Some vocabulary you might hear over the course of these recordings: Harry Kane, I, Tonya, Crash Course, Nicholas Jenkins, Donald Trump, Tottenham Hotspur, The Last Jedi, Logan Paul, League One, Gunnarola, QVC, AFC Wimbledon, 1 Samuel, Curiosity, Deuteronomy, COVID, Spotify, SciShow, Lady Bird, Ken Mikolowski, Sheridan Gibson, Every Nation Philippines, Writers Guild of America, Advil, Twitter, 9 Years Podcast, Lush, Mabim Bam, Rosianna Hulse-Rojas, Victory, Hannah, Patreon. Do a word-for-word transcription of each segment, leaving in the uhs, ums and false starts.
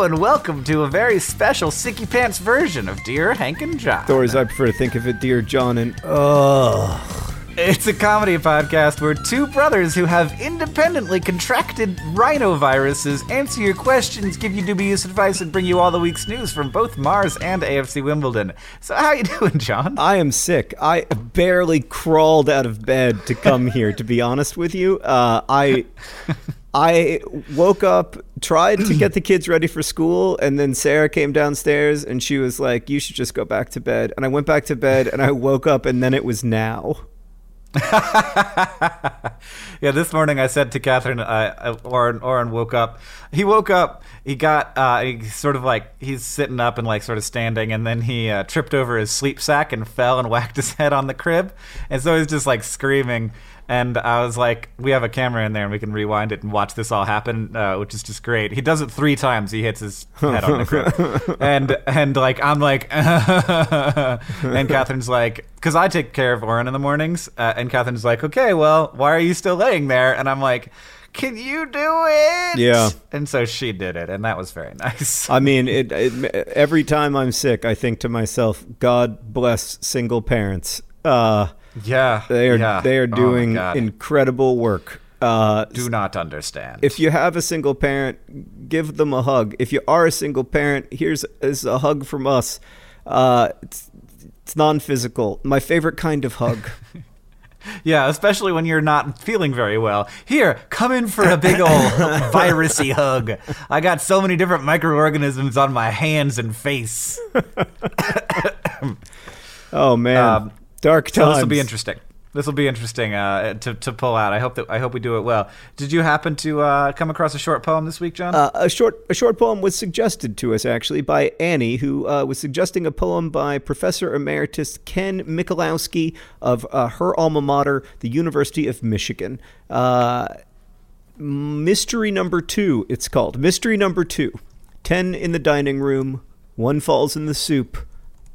And welcome to a very special Sicky Pants version of Dear Hank and John. Or as I prefer to think of it, Dear John and Ugh. It's a comedy podcast where two brothers who have independently contracted rhinoviruses answer your questions, give you dubious advice, and bring you all the week's news from both Mars and A F C Wimbledon. So how you doing, John? I am sick. I barely crawled out of bed to come here, to be honest with you. Uh, I... I woke up, tried to get the kids ready for school, and then Sarah came downstairs and she was like, you should just go back to bed. And I went back to bed and I woke up and then it was now. Yeah, this morning I said to Catherine, uh, Oren, Oren woke up. He woke up, he got, uh, he sort of like, he's sitting up and like sort of standing, and then he uh, tripped over his sleep sack and fell and whacked his head on the crib. And so he's just like screaming. And I was like, we have a camera in there and we can rewind it and watch this all happen, uh, which is just great. He does it three times. He hits his head on the crib. And, and like, I'm like, and Catherine's like, because I take care of Oren in the mornings. Uh, and Catherine's like, okay, well, why are you still laying there? And I'm like, can you do it? Yeah. And so she did it. And that was very nice. I mean, it, it, every time I'm sick, I think to myself, God bless single parents. Uh Yeah, they are yeah. they are doing oh incredible work. Uh, Do not understand. If you have a single parent, give them a hug. If you are a single parent, here's is a hug from us. Uh, it's it's non-physical. My favorite kind of hug. Yeah, especially when you're not feeling very well. Here, come in for a big old virusy hug. I got so many different microorganisms on my hands and face. Oh man. Um, Dark times. So this will be interesting. This will be interesting uh, to to pull out. I hope that I hope we do it well. Did you happen to uh, come across a short poem this week, John? Uh, a short a short poem was suggested to us actually by Annie, who uh, was suggesting a poem by Professor Emeritus Ken Mikolowski of uh, her alma mater, the University of Michigan. Uh, mystery number two, it's called. Mystery number two. Ten in the dining room. One falls in the soup.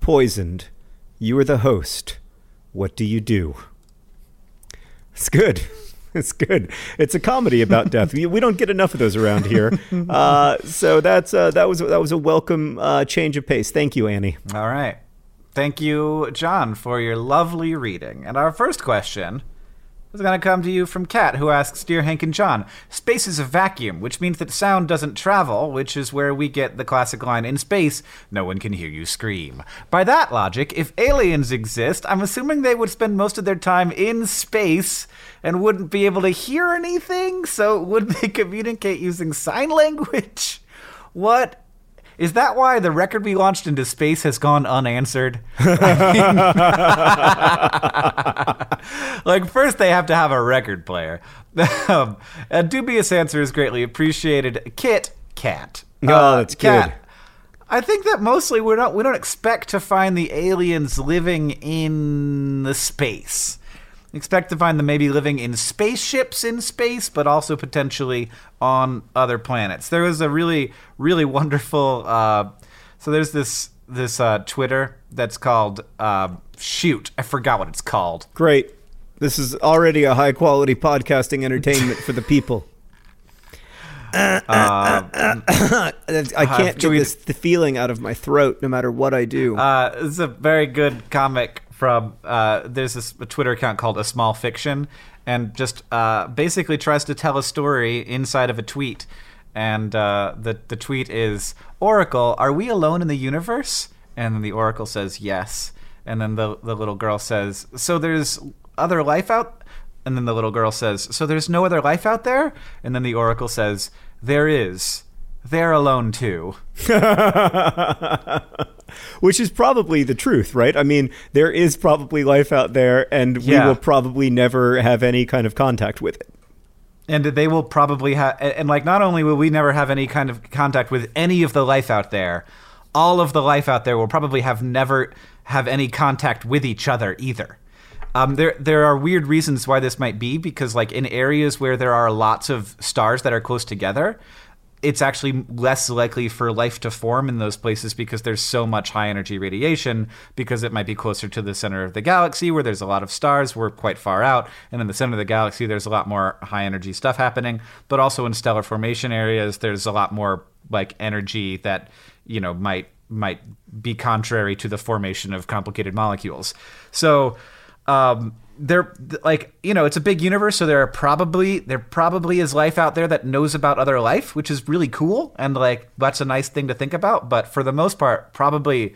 Poisoned. You are the host. What do you do? It's good. It's good. It's a comedy about death. We don't get enough of those around here. Uh, so that's uh, that was that was a welcome uh, change of pace. Thank you, Annie. All right. Thank you, John, for your lovely reading. And our first question is going to come to you from Kat, who asks, Dear Hank and John, space is a vacuum, which means that sound doesn't travel, which is where we get the classic line, in space, no one can hear you scream. By that logic, if aliens exist, I'm assuming they would spend most of their time in space and wouldn't be able to hear anything, so would they communicate using sign language? What Is that why the record we launched into space has gone unanswered? Like, first they have to have a record player. Um, a dubious answer is greatly appreciated. Kit Kat. No, uh, that's Kat. Good. I think that mostly we're not, we don't expect to find the aliens living in the space. We expect to find them maybe living in spaceships in space, but also potentially on other planets. There was a really, really wonderful... Uh, so there's this this uh, Twitter that's called... Uh, shoot, I forgot what it's called. Great. This is already a high-quality podcasting entertainment for the people. Uh, uh, uh, uh, I can't get this the feeling out of my throat no matter what I do. Uh, this is a very good comic from uh, there's this, a Twitter account called A Small Fiction, and just uh, basically tries to tell a story inside of a tweet. And uh, the the tweet is, "Oracle, are we alone in the universe?" And then the Oracle says yes. And then the the little girl says, "So there's other life out." And then the little girl says, "So there's no other life out there?" And then the Oracle says, "There is. They're alone too." Which is probably the truth, right? I mean, there is probably life out there, and yeah. we will probably never have any kind of contact with it. And they will probably have... And, like, not only will we never have any kind of contact with any of the life out there, all of the life out there will probably have never have any contact with each other either. Um, there there are weird reasons why this might be, because like in areas where there are lots of stars that are close together, it's actually less likely for life to form in those places because there's so much high energy radiation, because it might be closer to the center of the galaxy where there's a lot of stars. We're quite far out. And in the center of the galaxy, there's a lot more high energy stuff happening. But also in stellar formation areas, there's a lot more like energy that, you know, might might be contrary to the formation of complicated molecules. So... Um, there, like, you know, it's a big universe, so there are probably there probably is life out there that knows about other life, which is really cool, and like that's a nice thing to think about. But for the most part, probably,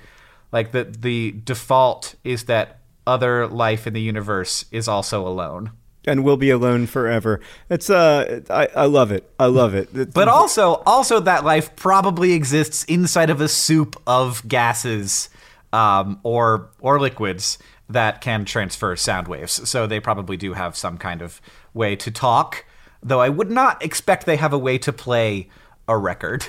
like the the default is that other life in the universe is also alone, and will be alone forever. It's uh, I I love it, I love it. It's, but also also that life probably exists inside of a soup of gases, um, or or liquids that can transfer sound waves. So they probably do have some kind of way to talk, though I would not expect they have a way to play a record.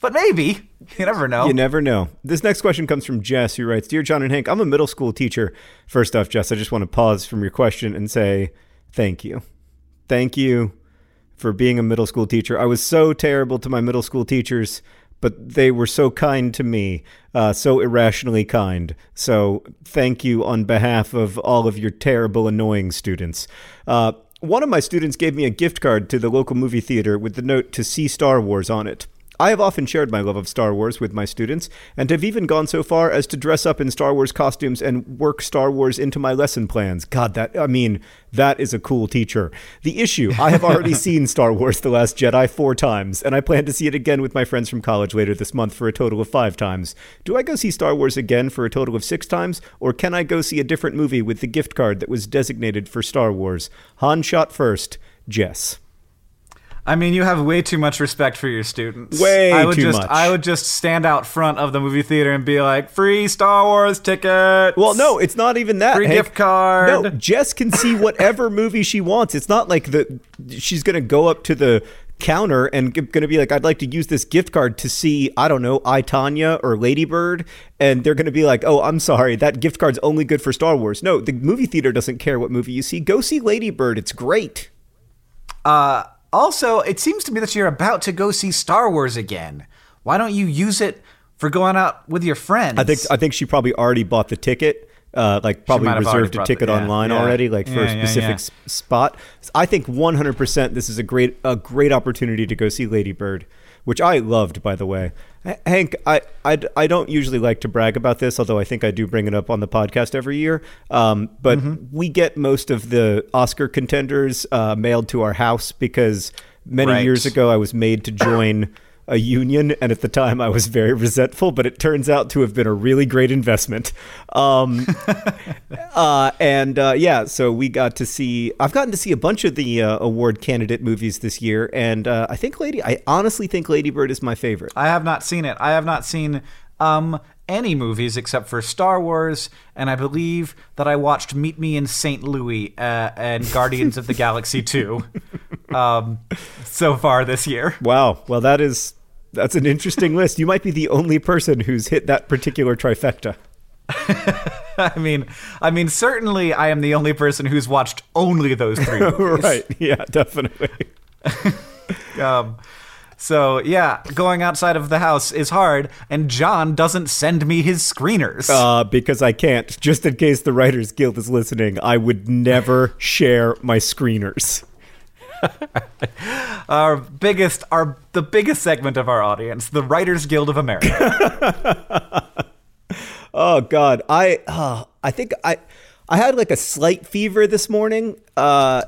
But maybe. You never know. You never know. This next question comes from Jess, who writes, "Dear John and Hank, I'm a middle school teacher." First off, Jess, I just want to pause from your question and say thank you. Thank you for being a middle school teacher. I was so terrible to my middle school teachers, but they were so kind to me, uh, so irrationally kind. So thank you on behalf of all of your terrible, annoying students. Uh, one of my students gave me a gift card to the local movie theater with the note to see Star Wars on it. I have often shared my love of Star Wars with my students, and have even gone so far as to dress up in Star Wars costumes and work Star Wars into my lesson plans. God, that, I mean, that is a cool teacher. The issue, I have already seen Star Wars The Last Jedi four times, and I plan to see it again with my friends from college later this month for a total of five times. Do I go see Star Wars again for a total of six times, or can I go see a different movie with the gift card that was designated for Star Wars? Han shot first, Jess. I mean, you have way too much respect for your students. Way I would too just, much. I would just stand out front of the movie theater and be like, "Free Star Wars tickets." Well, no, it's not even that. Free Hank. Gift card. No, Jess can see whatever movie she wants. It's not like the she's going to go up to the counter and g- going to be like, "I'd like to use this gift card to see, I don't know, I, Tonya or Lady Bird." And they're going to be like, "Oh, I'm sorry, that gift card's only good for Star Wars." No, the movie theater doesn't care what movie you see. Go see Lady Bird. It's great. Uh... Also, it seems to me that you're about to go see Star Wars again. Why don't you use it for going out with your friends? I think I think she probably already bought the ticket, uh, like probably reserved a ticket the, yeah, online yeah, already, like yeah, for a specific yeah, yeah. S- spot. I think one hundred percent this is a great a great opportunity to go see Lady Bird, which I loved, by the way. H- Hank, I, I, I don't usually like to brag about this, although I think I do bring it up on the podcast every year. Um, but mm-hmm. we get most of the Oscar contenders uh, mailed to our house because many right. years ago I was made to join a union, and at the time I was very resentful, but it turns out to have been a really great investment. Um, uh, and uh, yeah, so we got to see, I've gotten to see a bunch of the uh, award candidate movies this year, and uh, I think Lady, I honestly think Lady Bird is my favorite. I have not seen it. I have not seen um, any movies except for Star Wars, and I believe that I watched Meet Me in Saint Louis uh, and Guardians of the Galaxy two um, so far this year. Wow. Well, that is... That's an interesting list. You might be the only person who's hit that particular trifecta. I mean, I mean, certainly I am the only person who's watched only those three movies. Right. Yeah, definitely. um, so, yeah, going outside of the house is hard, and John doesn't send me his screeners. Uh, because I can't. Just in case the Writers Guild is listening, I would never share my screeners. Our biggest, our the biggest segment of our audience, the Writers Guild of America. Oh God, I, uh, I think I, I had like a slight fever this morning, uh,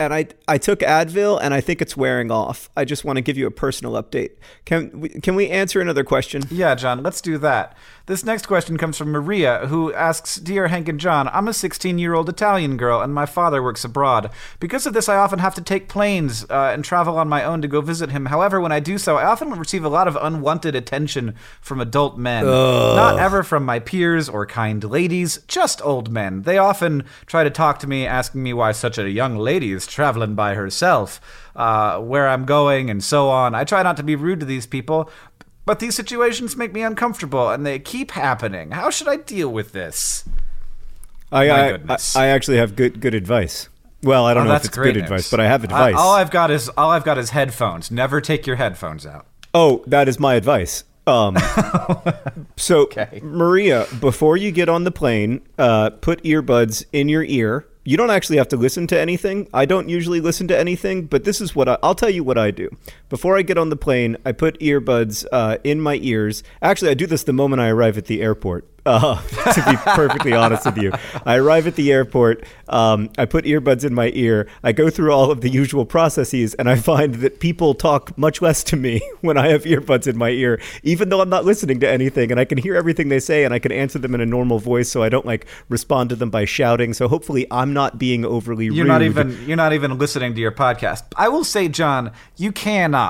and I, I took Advil, and I think it's wearing off. I just want to give you a personal update. Can we, can we answer another question? Yeah, John, let's do that. This next question comes from Maria, who asks, Dear Hank and John, I'm a sixteen-year-old Italian girl, and my father works abroad. Because of this, I often have to take planes uh, and travel on my own to go visit him. However, when I do so, I often receive a lot of unwanted attention from adult men. Ugh. Not ever from my peers or kind ladies, just old men. They often try to talk to me, asking me why such a young lady is traveling by herself, uh, where I'm going, and so on. I try not to be rude to these people, but these situations make me uncomfortable, and they keep happening. How should I deal with this? I I, I, I actually have good good advice. Well, I don't oh, know if it's good news. advice, but I have advice. I, all I've got is all I've got is headphones. Never take your headphones out. Oh, that is my advice. Um, so, okay. Maria, before you get on the plane, uh, put earbuds in your ear. You don't actually have to listen to anything. I don't usually listen to anything, but this is what I, I'll tell you what I do. Before I get on the plane, I put earbuds uh, in my ears. Actually, I do this the moment I arrive at the airport, uh, to be perfectly honest with you. I arrive at the airport. Um, I put earbuds in my ear. I go through all of the usual processes, and I find that people talk much less to me when I have earbuds in my ear, even though I'm not listening to anything, and I can hear everything they say, and I can answer them in a normal voice, so I don't like respond to them by shouting. So hopefully I'm not being overly rude. You're not even you're not even listening to your podcast. I will say, John, you cannot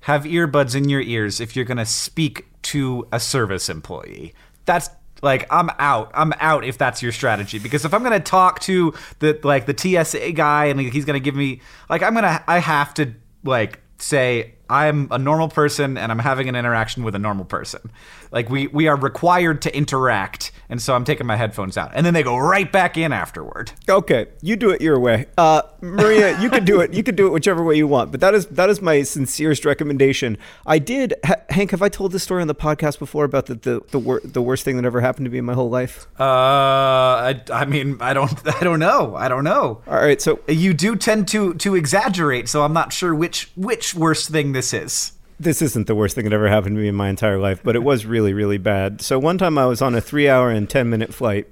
have earbuds in your ears if you're going to speak to a service employee. That's like I'm out. I'm out if that's your strategy, because if I'm going to talk to the like the T S A guy and he's going to give me like I'm going to I have to like say I'm a normal person and I'm having an interaction with a normal person. Like we, we are required to interact, and so I'm taking my headphones out. And then they go right back in afterward. Okay, you do it your way. Uh, Maria, you can do it. You can do it whichever way you want. But that is that is my sincerest recommendation. I did, H- Hank, have I told this story on the podcast before about the the the, wor- the worst thing that ever happened to me in my whole life? Uh, I, I mean, I don't I don't know. I don't know. All right, so you do tend to to exaggerate, so I'm not sure which which worst thing this is. This isn't the worst thing that ever happened to me in my entire life, but it was really, really bad. So one time I was on a three hour and ten minute flight,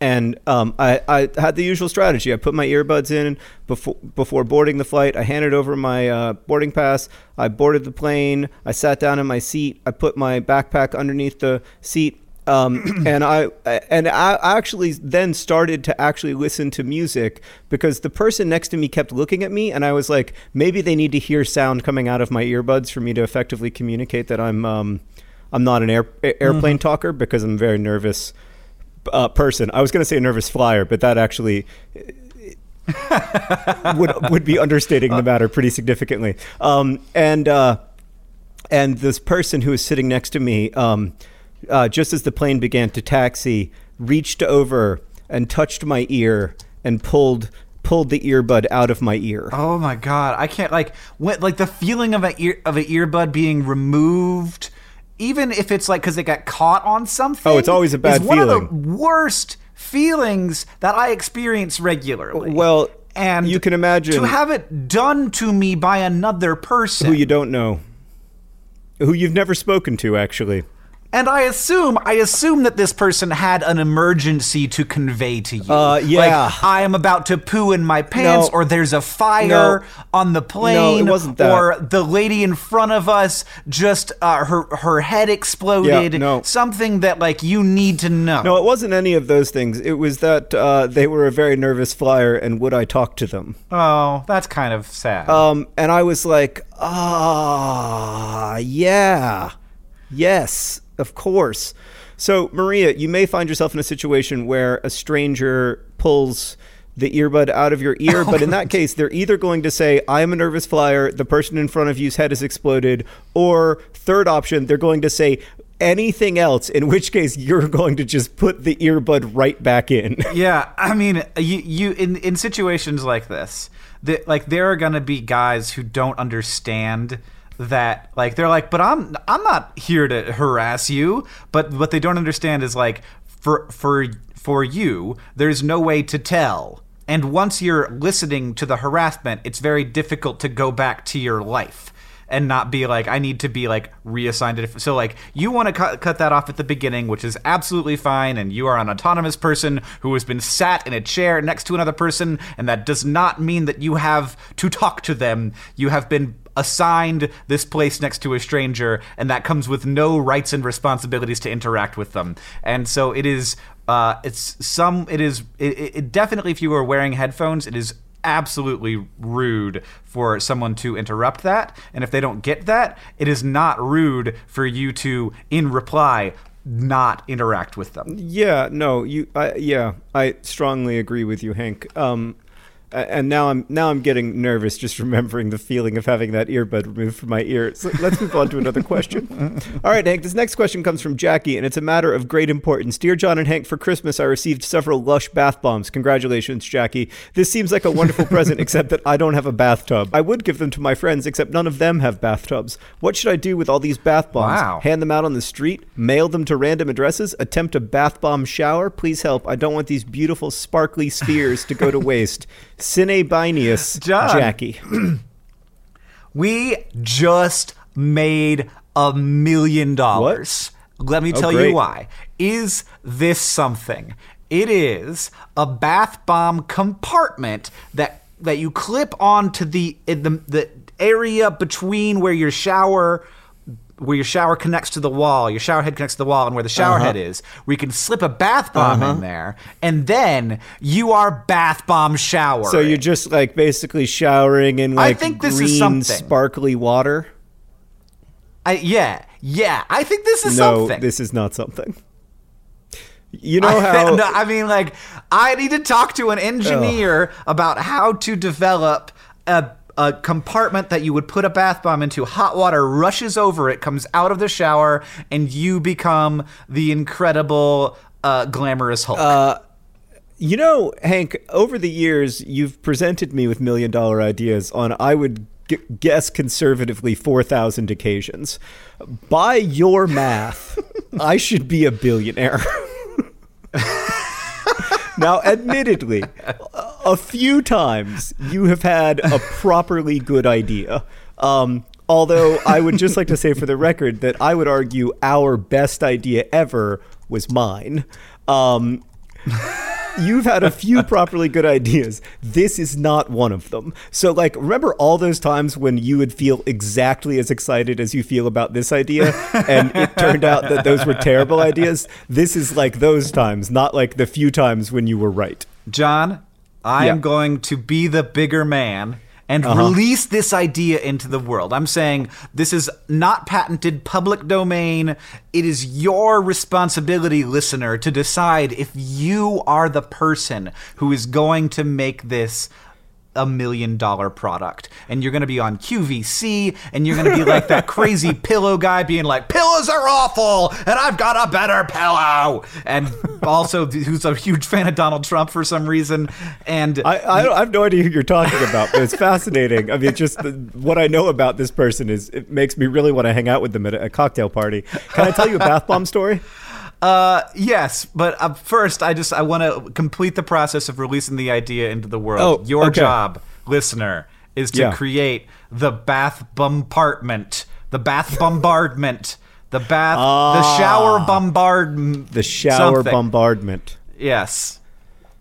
and um, I, I had the usual strategy. I put my earbuds in before, before boarding the flight. I handed over my uh, boarding pass. I boarded the plane. I sat down in my seat. I put my backpack underneath the seat. Um, and I and I actually then started to actually listen to music, because the person next to me kept looking at me, and I was like, maybe they need to hear sound coming out of my earbuds for me to effectively communicate that I'm um, I'm not an air, airplane mm-hmm. talker, because I'm a very nervous uh, person. I was going to say nervous flyer, but that actually would would be understating the matter pretty significantly. Um, and uh, and this person who was sitting next to me. Um, Uh, just as the plane began to taxi, reached over and touched my ear and pulled pulled the earbud out of my ear. Oh my God! I can't like what like the feeling of an ear of an earbud being removed, even if it's like because it got caught on something. Oh, it's always a bad feeling. It's one of the worst feelings that I experience regularly. Well, and you can imagine to have it done to me by another person who you don't know, who you've never spoken to, actually. And I assume, I assume that this person had an emergency to convey to you. Uh, yeah. Like, I am about to poo in my pants, no. or there's a fire no. on the plane, no, it wasn't that. Or the lady in front of us just uh, her her head exploded. Yeah, no. Something that like you need to know. No, it wasn't any of those things. It was that uh, they were a very nervous flyer, and would I talk to them? Oh, that's kind of sad. Um, and I was like, ah, oh, yeah, yes. Of course. So, Maria, you may find yourself in a situation where a stranger pulls the earbud out of your ear, but in that case, they're either going to say, I am a nervous flyer, the person in front of you's head has exploded, or third option, they're going to say anything else, in which case you're going to just put the earbud right back in. Yeah, I mean, you, you in, in situations like this, the, like there are going to be guys who don't understand that like they're like, but I'm I'm not here to harass you. But what they don't understand is like for for for you, there's no way to tell. And once you're listening to the harassment, it's very difficult to go back to your life and not be like, I need to be like reassigned to different. So like you want to cut, cut that off at the beginning, which is absolutely fine. And you are an autonomous person who has been sat in a chair next to another person. And that does not mean that you have to talk to them. You have been assigned this place next to a stranger, and that comes with no rights and responsibilities to interact with them. And so it is uh it's some it is it, it definitely, if you are wearing headphones, it is absolutely rude for someone to interrupt that. And if they don't get that, it is not rude for you to in reply not interact with them. Yeah, no, you I yeah, I strongly agree with you, Hank. Um And now I'm now I'm getting nervous just remembering the feeling of having that earbud removed from my ear. So let's move on to another question. All right, Hank, this next question comes from Jackie, and it's a matter of great importance. Dear John and Hank, for Christmas, I received several Lush bath bombs. Congratulations, Jackie. This seems like a wonderful present, except that I don't have a bathtub. I would give them to my friends, except none of them have bathtubs. What should I do with all these bath bombs? Wow. Hand them out on the street? Mail them to random addresses? Attempt a bath bomb shower? Please help. I don't want these beautiful, sparkly spheres to go to waste. Cinebinius, Jackie. We just made a million dollars. Let me tell oh, you why. Is this something? It is a bath bomb compartment that that you clip onto the the the area between where your shower. Where your shower connects to the wall, your shower head connects to the wall, and where the shower uh-huh. head is, we can slip a bath bomb uh-huh. in there, and then you are bath bomb showering. So you're just like basically showering in like I think green, this is something. Sparkly water. I yeah yeah. I think this is no, something. No, this is not something. You know how? I, no, I mean, like I need to talk to an engineer ugh. about how to develop a. a compartment that you would put a bath bomb into. Hot water rushes over it, comes out of the shower, and you become the incredible, uh, glamorous Hulk. Uh, you know, Hank, over the years, you've presented me with million-dollar ideas on, I would g- guess conservatively, four thousand occasions. By your math, I should be a billionaire. Now, admittedly, a few times you have had a properly good idea. Um, although I would just like to say for the record that I would argue our best idea ever was mine. Um, you've had a few properly good ideas. This is not one of them. So, like, remember all those times when you would feel exactly as excited as you feel about this idea, and it turned out that those were terrible ideas? This is like those times, not like the few times when you were right. John, I yeah. am going to be the bigger man and uh-huh. release this idea into the world. I'm saying this is not patented, public domain. It is your responsibility, listener, to decide if you are the person who is going to make this a million dollar product. And you're going to be on Q V C, and you're going to be like that crazy pillow guy being like, pillows are awful, and I've got a better pillow. And also, who's a huge fan of Donald Trump for some reason. And I, I, I have no idea who you're talking about, but it's fascinating. I mean, just the, what I know about this person is it makes me really want to hang out with them at a cocktail party. Can I tell you a bath bomb story? Uh, yes, but uh, first I just I want to complete the process of releasing the idea into the world. Oh, Your okay. job, listener, is to yeah. create the bath bombardment, the bath bombardment The bath, ah, the shower bombardment. The shower something. bombardment. Yes.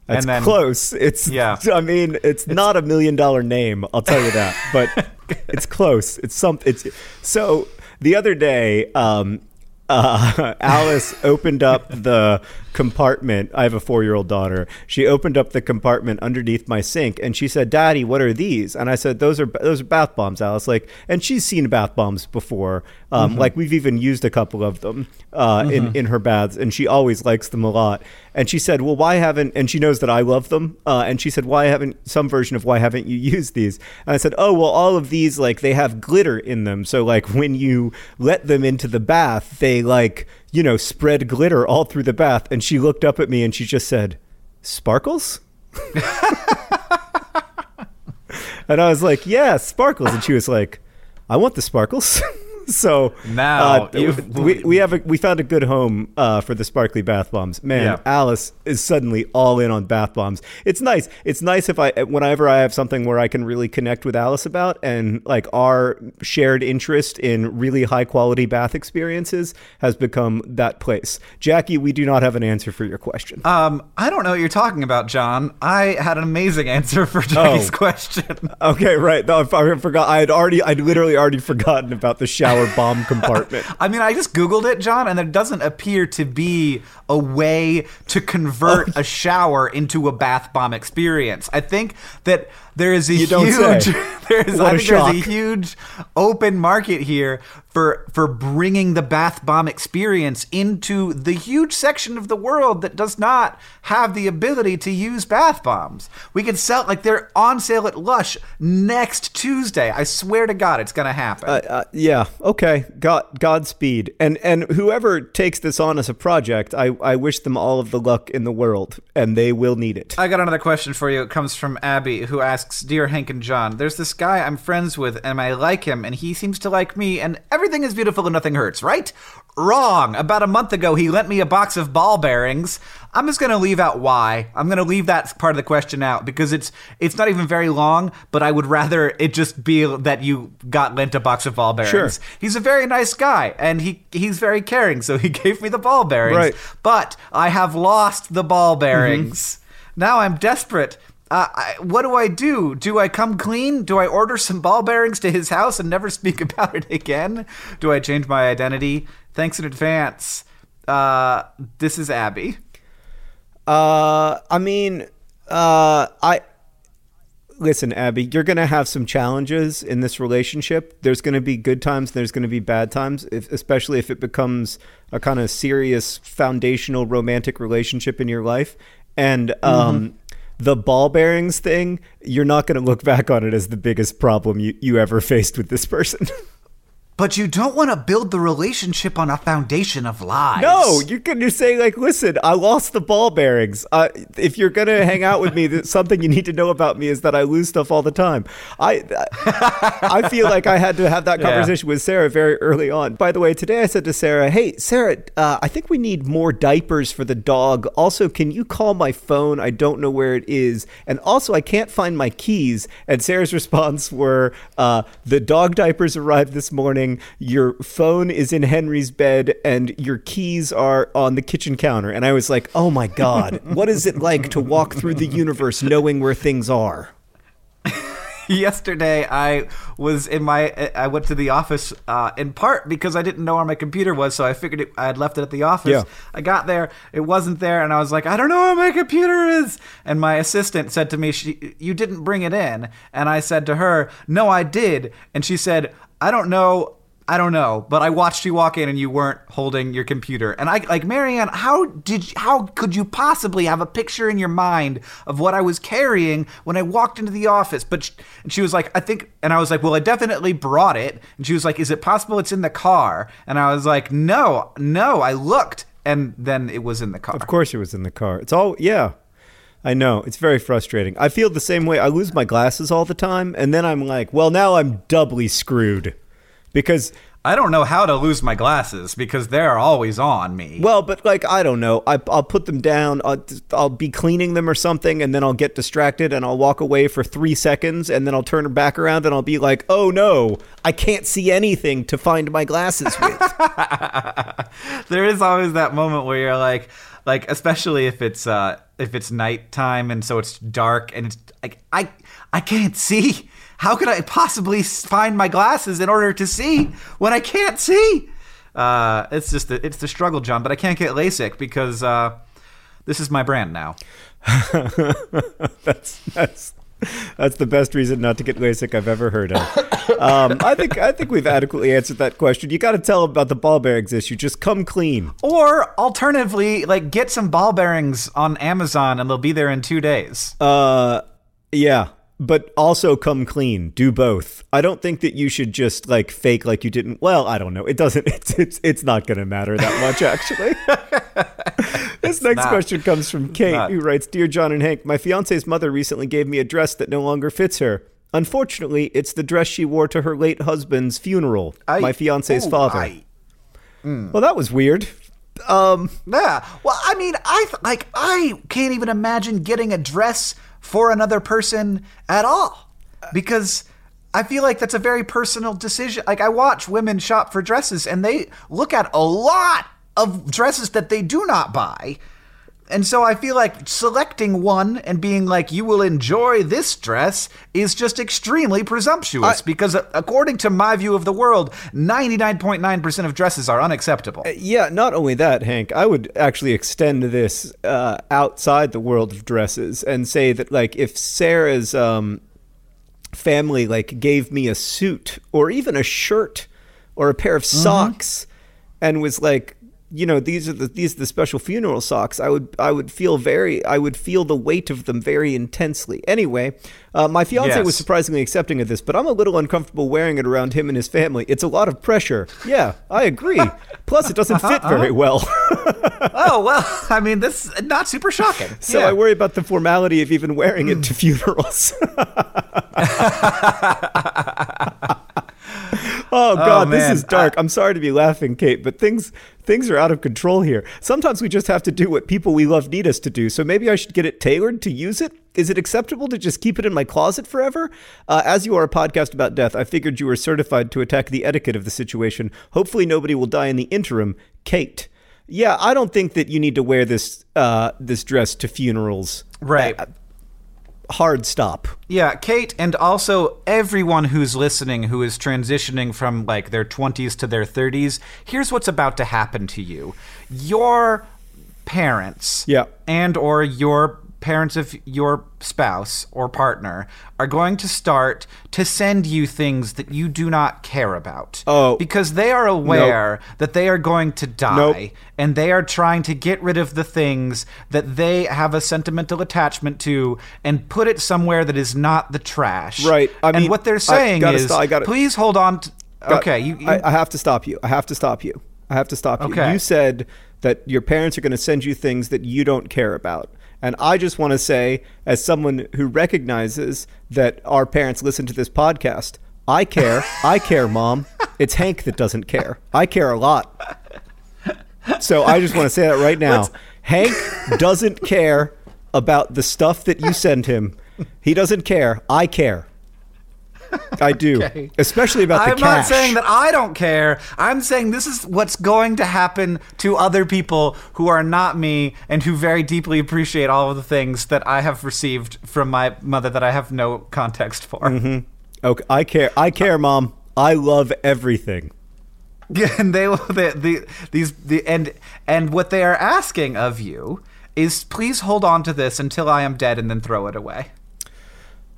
That's and then, close. It's, yeah. I mean, it's, it's not a million dollar name, I'll tell you that, but it's close. It's something. It's so the other day, um, uh, Alice opened up the compartment. I have a four-year-old daughter. She opened up the compartment underneath my sink, and she said, "Daddy, what are these?" And I said, "Those are those are bath bombs, Alice." Like, and she's seen bath bombs before. Um, mm-hmm. Like we've even used a couple of them uh, mm-hmm. in in her baths, and she always likes them a lot. And she said, "Well, why haven't?" And she knows that I love them. Uh, and she said, "Why haven't some version of why haven't you used these?" And I said, "Oh, well, all of these like they have glitter in them. So like when you let them into the bath, they like." you know, spread glitter all through the bath." And she looked up at me and she just said, "Sparkles?" And I was like, "Yeah, sparkles." And she was like, "I want the sparkles." So now uh, we, we have a, we found a good home uh, for the sparkly bath bombs. Man, yeah. Alice is suddenly all in on bath bombs. It's nice. It's nice if I whenever I have something where I can really connect with Alice about, and like our shared interest in really high quality bath experiences has become that place. Jackie, we do not have an answer for your question. Um, I don't know what you're talking about, John. I had an amazing answer for Jackie's oh. question. Okay, right. No, I forgot. I had already. I'd literally already forgotten about the shower. Our bomb compartment. I mean, I just Googled it, John, and there doesn't appear to be a way to convert oh. a shower into a bath bomb experience. I think that there is a you don't huge, say. there's, I think shock. there's a huge open market here for for bringing the bath bomb experience into the huge section of the world that does not have the ability to use bath bombs. We could sell, like they're on sale at Lush next Tuesday. I swear to God, it's going to happen. Uh, uh, yeah. Okay. God, Godspeed. And and whoever takes this on as a project, I, I wish them all of the luck in the world, and they will need it. I got another question for you. It comes from Abby, who asks, "Dear Hank and John, there's this guy I'm friends with, and I like him, and he seems to like me, and everything is beautiful and nothing hurts, right? Wrong. About a month ago, he lent me a box of ball bearings." I'm just going to leave out why. I'm going to leave that part of the question out because it's it's not even very long, but I would rather it just be that you got lent a box of ball bearings. Sure. He's a very nice guy, and he he's very caring, so he gave me the ball bearings. Right. But I have lost the ball bearings. Mm-hmm. Now I'm desperate. Uh, I, what do I do? Do I come clean? Do I order some ball bearings to his house and never speak about it again? Do I change my identity? Thanks in advance. Uh, this is Abby. Uh, I mean, uh, I listen, Abby, you're going to have some challenges in this relationship. There's going to be good times. There's going to be bad times, if, especially if it becomes a kind of serious foundational romantic relationship in your life. And, um, mm-hmm. the ball bearings thing, you're not going to look back on it as the biggest problem you, you ever faced with this person. But you don't want to build the relationship on a foundation of lies. No, you can just say, like, "Listen, I lost the ball bearings. Uh, if you're going to hang out with me, something you need to know about me is that I lose stuff all the time." I I feel like I had to have that conversation yeah. with Sarah very early on. By the way, today I said to Sarah, "Hey, Sarah, uh, I think we need more diapers for the dog. Also, can you call my phone? I don't know where it is. And also, I can't find my keys." And Sarah's response were, uh, "The dog diapers arrived this morning. Your phone is in Henry's bed, and your keys are on the kitchen counter." And I was like, "Oh my God, what is it like to walk through the universe knowing where things are?" Yesterday, I was in my. I went to the office uh, in part because I didn't know where my computer was, so I figured it, I had left it at the office. Yeah. I got there, it wasn't there, and I was like, "I don't know where my computer is." And my assistant said to me, she, "You didn't bring it in." And I said to her, "No, I did." And she said, I don't know, I don't know, but I watched you walk in and you weren't holding your computer." And I, like, Marianne, how did, you, how could you possibly have a picture in your mind of what I was carrying when I walked into the office? But she, and she was like, I think, and I was like, "Well, I definitely brought it." And she was like, "Is it possible it's in the car?" And I was like, no, no, I looked, and then it was in the car. Of course it was in the car. It's all, yeah. I know. It's very frustrating. I feel the same way. I lose my glasses all the time. And then I'm like, well, now I'm doubly screwed because I don't know how to lose my glasses because they're always on me. Well, but like, I don't know. I, I'll put them down. I'll, I'll be cleaning them or something, and then I'll get distracted and I'll walk away for three seconds and then I'll turn back around and I'll be like, oh no, I can't see anything to find my glasses with. There is always that moment where you're like, like, especially if it's, uh, if it's nighttime and so it's dark and it's like, I, I can't see. How could I possibly find my glasses in order to see when I can't see? Uh, it's just the, it's the struggle, John. But I can't get LASIK because uh, this is my brand now. that's that's that's the best reason not to get LASIK I've ever heard of. Um, I think I think we've adequately answered that question. You got to tell about the ball bearings issue. Just come clean, or alternatively, like get some ball bearings on Amazon and they'll be there in two days. Uh, yeah. But also come clean. Do both. I don't think that you should just like fake like you didn't. Well, I don't know. It doesn't. It's it's, it's not going to matter that much, actually. This it's next not. question comes from Kate, who writes, Dear John and Hank, my fiance's mother recently gave me a dress that no longer fits her. Unfortunately, it's the dress she wore to her late husband's funeral, I, my fiance's oh, father. I, mm. Well, that was weird. Um, yeah. Well, I mean, I like I can't even imagine getting a dress for another person at all, because I feel like that's a very personal decision. Like, I watch women shop for dresses and they look at a lot of dresses that they do not buy. And so I feel like selecting one and being like, you will enjoy this dress is just extremely presumptuous I, because according to my view of the world, ninety-nine point nine percent of dresses are unacceptable. Yeah, not only that, Hank, I would actually extend this uh, outside the world of dresses and say that, like, if Sarah's um, family, like, gave me a suit or even a shirt or a pair of mm-hmm. socks and was like, you know, these are the these are the special funeral socks. I would I would feel very I would feel the weight of them very intensely. Anyway, uh, my fiance yes. was surprisingly accepting of this, but I'm a little uncomfortable wearing it around him and his family. It's a lot of pressure. Yeah, I agree. Plus, it doesn't fit very well. Oh well, I mean, this is not super shocking. So yeah. I worry about the formality of even wearing it to funerals. Oh, God, oh, this is dark. I, I'm sorry to be laughing, Kate, but things things are out of control here. Sometimes we just have to do what people we love need us to do, so maybe I should get it tailored to use it. Is it acceptable to just keep it in my closet forever? Uh, as you are a podcast about death, I figured you were certified to attack the etiquette of the situation. Hopefully nobody will die in the interim. Kate. Yeah, I don't think that you need to wear this, uh, this dress to funerals. Right. Uh, Hard stop. Yeah, Kate, and also everyone who's listening who is transitioning from like their twenties to their thirties, here's what's about to happen to you. Your parents yeah. and or your parents of your spouse or partner are going to start to send you things that you do not care about. Oh. Because they are aware nope. that they are going to die nope. and they are trying to get rid of the things that they have a sentimental attachment to and put it somewhere that is not the trash. Right. I mean, and what they're saying is, stop, please hold on. To, got, okay. You, you, I, I have to stop you. I have to stop you. I have to stop you. Okay. You said that your parents are going to send you things that you don't care about. And I just want to say, as someone who recognizes that our parents listen to this podcast, I care. I care, Mom. It's Hank that doesn't care. I care a lot. So I just want to say that right now. Let's... Hank doesn't care about the stuff that you send him. He doesn't care. I care. I do. Okay. Especially about the I'm cash. I'm not saying that I don't care. I'm saying this is what's going to happen to other people who are not me and who very deeply appreciate all of the things that I have received from my mother that I have no context for. Mm-hmm. Okay, I care. I care, Mom. I love everything. Yeah, and they will the, the these the and and what they are asking of you is please hold on to this until I am dead and then throw it away.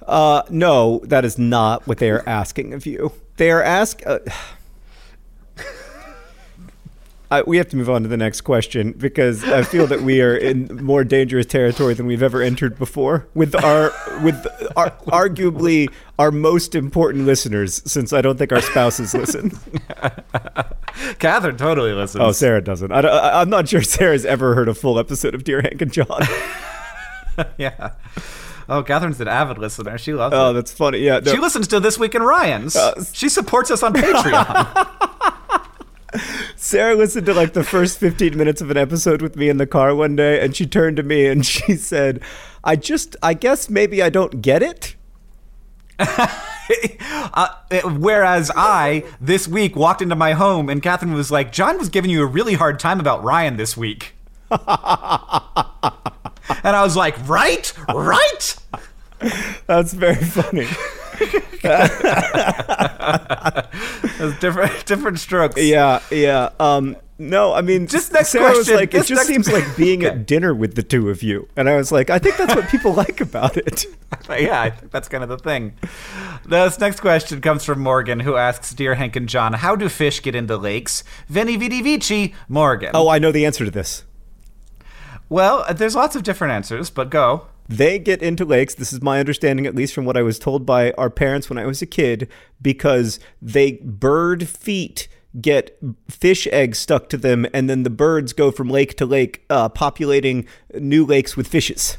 Uh, no, that is not what they are asking of you. They are ask. Uh, I, we have to move on to the next question because I feel that we are in more dangerous territory than we've ever entered before with our with our arguably our most important listeners, since I don't think our spouses listen. Catherine totally listens. Oh, Sarah doesn't. I, I, I'm not sure Sarah's ever heard a full episode of Dear Hank and John. Yeah. Oh, Catherine's an avid listener. She loves it. Oh, that's funny. Yeah, no. She listens to This Week in Ryan's. Uh, she supports us on Patreon. Sarah listened to like the first fifteen minutes of an episode with me in the car one day, and she turned to me and she said, I just, I guess maybe I don't get it. uh, whereas I, this week, walked into my home and Catherine was like, John was giving you a really hard time about Ryan this week. And I was like, right? Right? That's very funny. That's different, different strokes. Yeah, yeah. Um, no, I mean, just next Sarah question. Was like, it just seems like being okay. at dinner with the two of you. And I was like, I think that's what people like about it. Yeah, I think that's kind of the thing. This next question comes from Morgan, who asks, Dear Hank and John, how do fish get into lakes? Veni, vidi, vici, Morgan. Oh, I know the answer to this. Well, there's lots of different answers, but go. They get into lakes, this is my understanding, at least from what I was told by our parents when I was a kid, because they bird feet get fish eggs stuck to them, and then the birds go from lake to lake, uh, populating new lakes with fishes.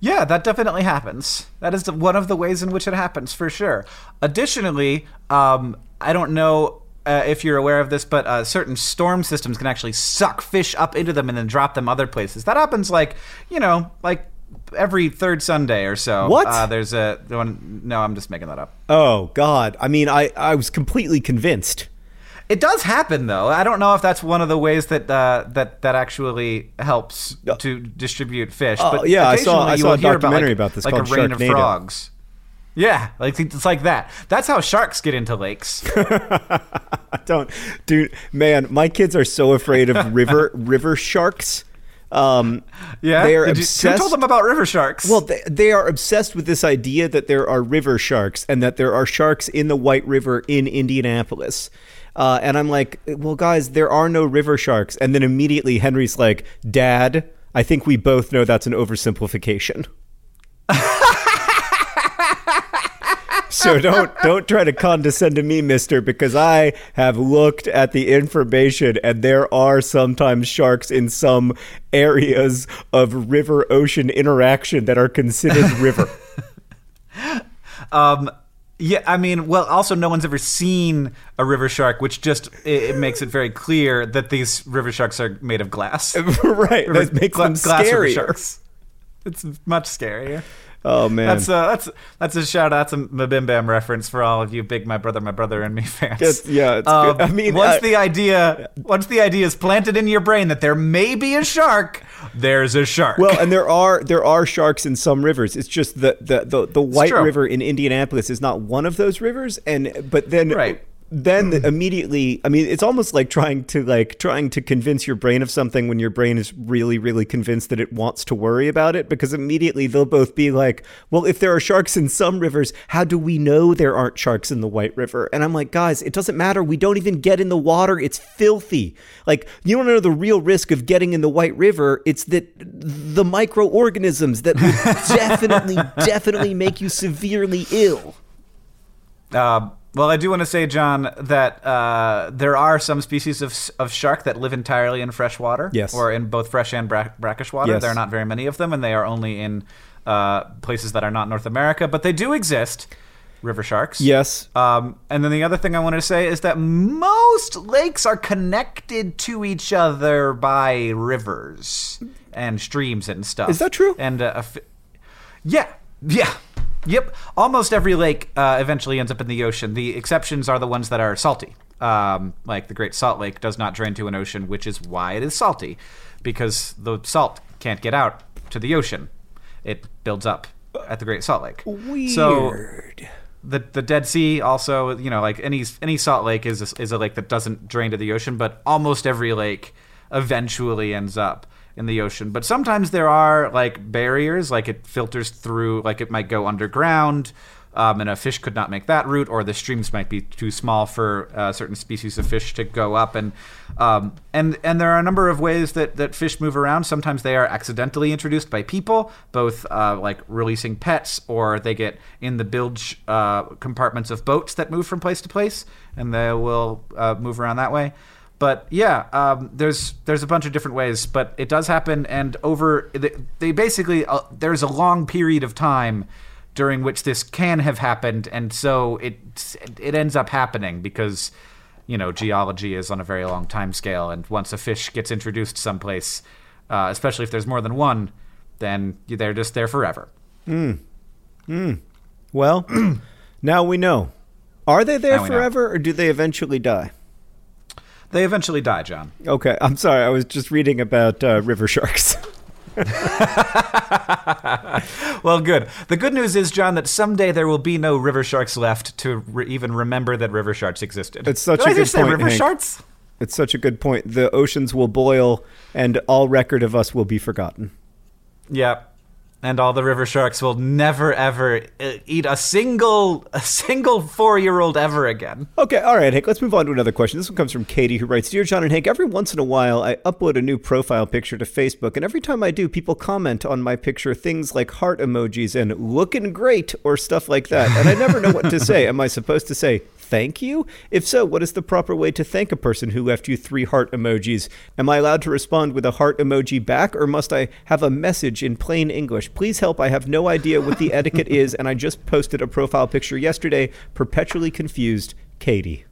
Yeah, that definitely happens. That is one of the ways in which it happens, for sure. Additionally, um, I don't know... Uh, if you're aware of this, but uh, certain storm systems can actually suck fish up into them and then drop them other places. That happens, like, you know, like every third Sunday or so. What? Uh, there's a one. No, I'm just making that up. Oh God! I mean, I, I was completely convinced. It does happen, though. I don't know if that's one of the ways that uh, that that actually helps uh, to distribute fish. Uh, but yeah, I saw I saw a documentary about, like, about this, like, called a rain Sharknado. Of frogs. Yeah, like it's like that. That's how sharks get into lakes. Don't, dude, man. My kids are so afraid of river river sharks. Um, yeah, they are Did obsessed. You told them about river sharks. Well, they, they are obsessed with this idea that there are river sharks and that there are sharks in the White River in Indianapolis. Uh, and I'm like, well, guys, there are no river sharks. And then immediately Henry's like, Dad, I think we both know that's an oversimplification. So don't don't try to condescend to me, mister, because I have looked at the information and there are sometimes sharks in some areas of river-ocean interaction that are considered river. um, yeah, I mean, well, also no one's ever seen a river shark, which just it, it makes it very clear that these river sharks are made of glass. Right, river, that makes gla- them scarier. It's much scarier. Oh man, that's a, that's that's a shout out to Mabim Bam reference for all of you big My Brother, My Brother and Me fans. It's, yeah, it's um, good. I mean, once I, the idea, once the idea is planted in your brain that there may be a shark, there's a shark. Well, and there are there are sharks in some rivers. It's just the the the, the White River in Indianapolis is not one of those rivers, and but then right. Then mm. immediately, I mean, it's almost like trying to like trying to convince your brain of something when your brain is really, really convinced that it wants to worry about it, because immediately they'll both be like, well, if there are sharks in some rivers, how do we know there aren't sharks in the White River? And I'm like, guys, it doesn't matter. We don't even get in the water. It's filthy. Like, you don't know the real risk of getting in the White River. It's that the microorganisms that would definitely, definitely make you severely ill. Um. Well, I do want to say, John, that uh, there are some species of of shark that live entirely in fresh water, yes, or in both fresh and bra- brackish water. Yes. There are not very many of them, and they are only in uh, places that are not North America, but they do exist. River sharks. Yes. Um, and then the other thing I wanted to say is that most lakes are connected to each other by rivers and streams and stuff. Is that true? And uh, yeah, yeah. Yep. Almost every lake uh, eventually ends up in the ocean. The exceptions are the ones that are salty. Um, like the Great Salt Lake does not drain to an ocean, which is why it is salty, because the salt can't get out to the ocean. It builds up at the Great Salt Lake. Weird. So the the Dead Sea also, you know, like any any salt lake is a, is a lake that doesn't drain to the ocean, but almost every lake eventually ends up in the ocean. But sometimes there are like barriers, like it filters through, like it might go underground, um, and a fish could not make that route, or the streams might be too small for uh, certain species of fish to go up. And um, and and there are a number of ways that, that fish move around. Sometimes they are accidentally introduced by people, both uh, like releasing pets, or they get in the bilge uh, compartments of boats that move from place to place, and they will uh, move around that way. But yeah, um, there's there's a bunch of different ways, but it does happen. And over they, they basically uh, there's a long period of time during which this can have happened, and so it it ends up happening because, you know, geology is on a very long time scale. And once a fish gets introduced someplace, uh, especially if there's more than one, then they're just there forever. Mm. Mm. Well, now we know. Are they there forever know. Or do they eventually die? They eventually die, John. Okay. I'm sorry. I was just reading about uh, river sharks. Well, good. The good news is, John, that someday there will be no river sharks left to re- even remember that river sharks existed. It's such Did a I good just point, say river Hank. Sharks? It's such a good point. The oceans will boil and all record of us will be forgotten. Yeah. And all the river sharks will never, ever eat a single a single four-year-old ever again. Okay, all right, Hank, let's move on to another question. This one comes from Katie, who writes, Dear John and Hank, every once in a while I upload a new profile picture to Facebook, and every time I do, people comment on my picture things like heart emojis and looking great or stuff like that, and I never know what to say. Am I supposed to say thank you? If so, what is the proper way to thank a person who left you three heart emojis? Am I allowed to respond with a heart emoji back, or must I have a message in plain English? Please help. I have no idea what the etiquette is, and I just posted a profile picture yesterday. Perpetually confused, Katie.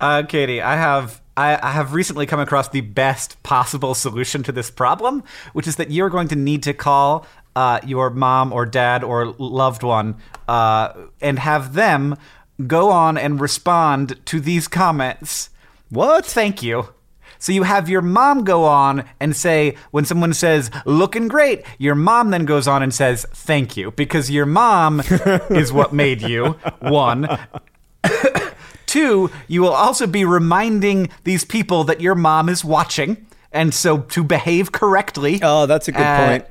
Uh, Katie, I have... I have recently come across the best possible solution to this problem, which is that you're going to need to call uh, your mom or dad or loved one uh, and have them go on and respond to these comments. What? Thank you. So you have your mom go on and say, when someone says, looking great, your mom then goes on and says, thank you, because your mom is what made you, one. Two, you will also be reminding these people that your mom is watching, and so to behave correctly. Oh, that's a good uh, point.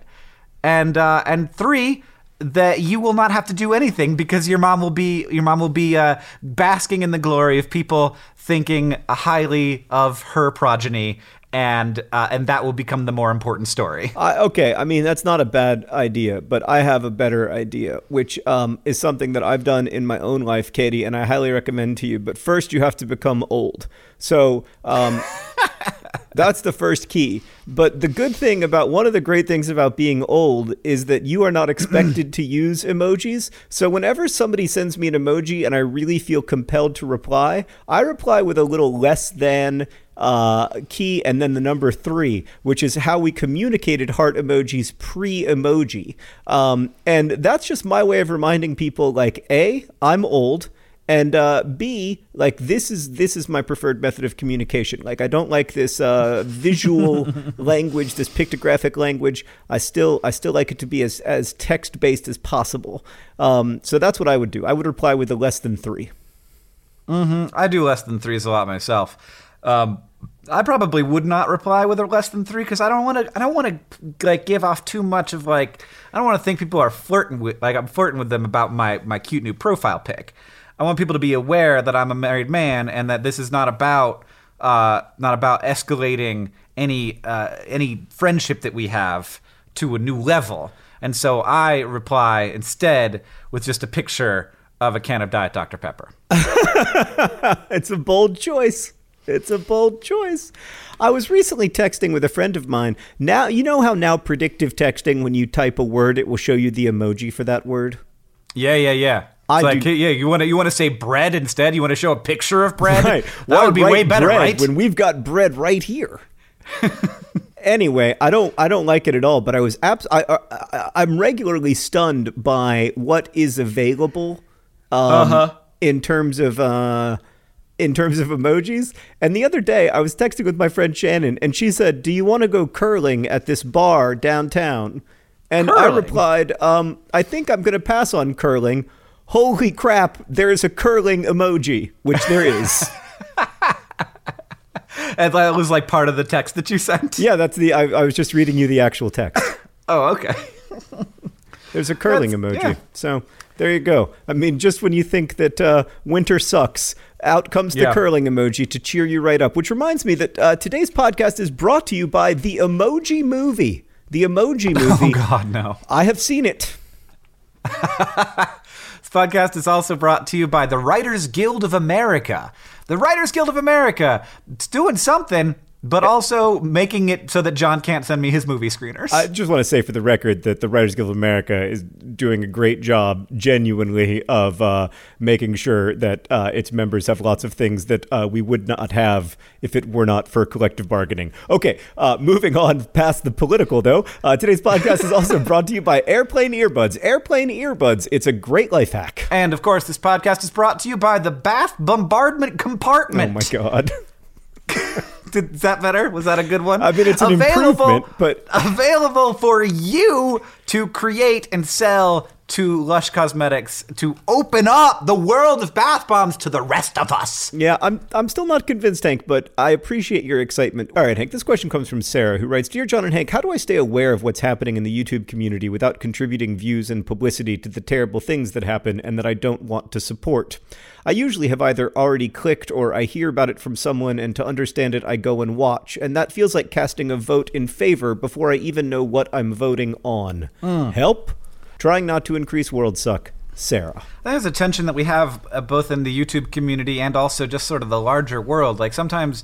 And uh, and three, that you will not have to do anything because your mom will be your mom will be uh, basking in the glory of people thinking highly of her progeny, and uh, and that will become the more important story. Uh, okay, I mean that's not a bad idea, but I have a better idea, which um, is something that I've done in my own life, Katie, and I highly recommend to you. But first, you have to become old. So. Um, That's the first key. But the good thing about one of the great things about being old is that you are not expected to use emojis. So whenever somebody sends me an emoji and I really feel compelled to reply, I reply with a little less than uh, key and then the number three, which is how we communicated heart emojis pre-emoji. Um, and that's just my way of reminding people like, A, I'm old. And uh, B, like this is this is my preferred method of communication. Like I don't like this uh, visual language, this pictographic language. I still I still like it to be as, as text-based as possible. Um, so that's what I would do. I would reply with a less than three. Mm-hmm. I do less than threes a lot myself. Um, I probably would not reply with a less than three because I don't want to. I don't want to like give off too much of like. I don't want to think people are flirting with like I'm flirting with them about my my cute new profile pic. I want people to be aware that I'm a married man and that this is not about uh, not about escalating any uh, any friendship that we have to a new level. And so I reply instead with just a picture of a can of Diet Doctor Pepper. It's a bold choice. It's a bold choice. I was recently texting with a friend of mine. Now, you know how now predictive texting, when you type a word, it will show you the emoji for that word? Yeah, yeah, yeah. It's I like, do, yeah, you want to you want to say bread instead? You want to show a picture of bread? Right. That well, would be way better, bread, right? When we've got bread right here. Anyway, I don't I don't like it at all. But I was abs- I, I I'm regularly stunned by what is available um, uh-huh. in terms of. Uh, in terms of emojis. And the other day I was texting with my friend Shannon and she said, do you want to go curling at this bar downtown? And curling? I replied, um, I think I'm going to pass on curling. Holy crap, there is a curling emoji, which there is. And that was like part of the text that you sent? Yeah, that's the. I, I was just reading you the actual text. Oh, okay. There's a curling that's, emoji. Yeah. So there you go. I mean, just when you think that uh, winter sucks, out comes the yeah. curling emoji to cheer you right up, which reminds me that uh, today's podcast is brought to you by The Emoji Movie. The Emoji Movie. Oh, God, no. I have seen it. This podcast is also brought to you by the Writers Guild of America. The Writers Guild of America. It's doing something. But also making it so that John can't send me his movie screeners. I just want to say for the record that the Writers Guild of America is doing a great job, genuinely, of uh, making sure that uh, its members have lots of things that uh, we would not have if it were not for collective bargaining. Okay, uh, moving on past the political, though. Uh, today's podcast is also brought to you by Airplane Earbuds. Airplane Earbuds, it's a great life hack. And, of course, this podcast is brought to you by the Bath Bombardment Compartment. Oh, my God. Is that better? Was that a good one? I mean, it's an available, improvement, but... Available for you to create and sell to Lush Cosmetics to open up the world of bath bombs to the rest of us. Yeah, I'm I'm still not convinced, Hank, but I appreciate your excitement. All right, Hank, this question comes from Sarah, who writes, Dear John and Hank, how do I stay aware of what's happening in the YouTube community without contributing views and publicity to the terrible things that happen and that I don't want to support? I usually have either already clicked or I hear about it from someone, and to understand it, I go and watch. And that feels like casting a vote in favor before I even know what I'm voting on. Mm. Help? Trying not to increase world suck, Sarah. There's a tension that we have uh, both in the YouTube community and also just sort of the larger world. Like sometimes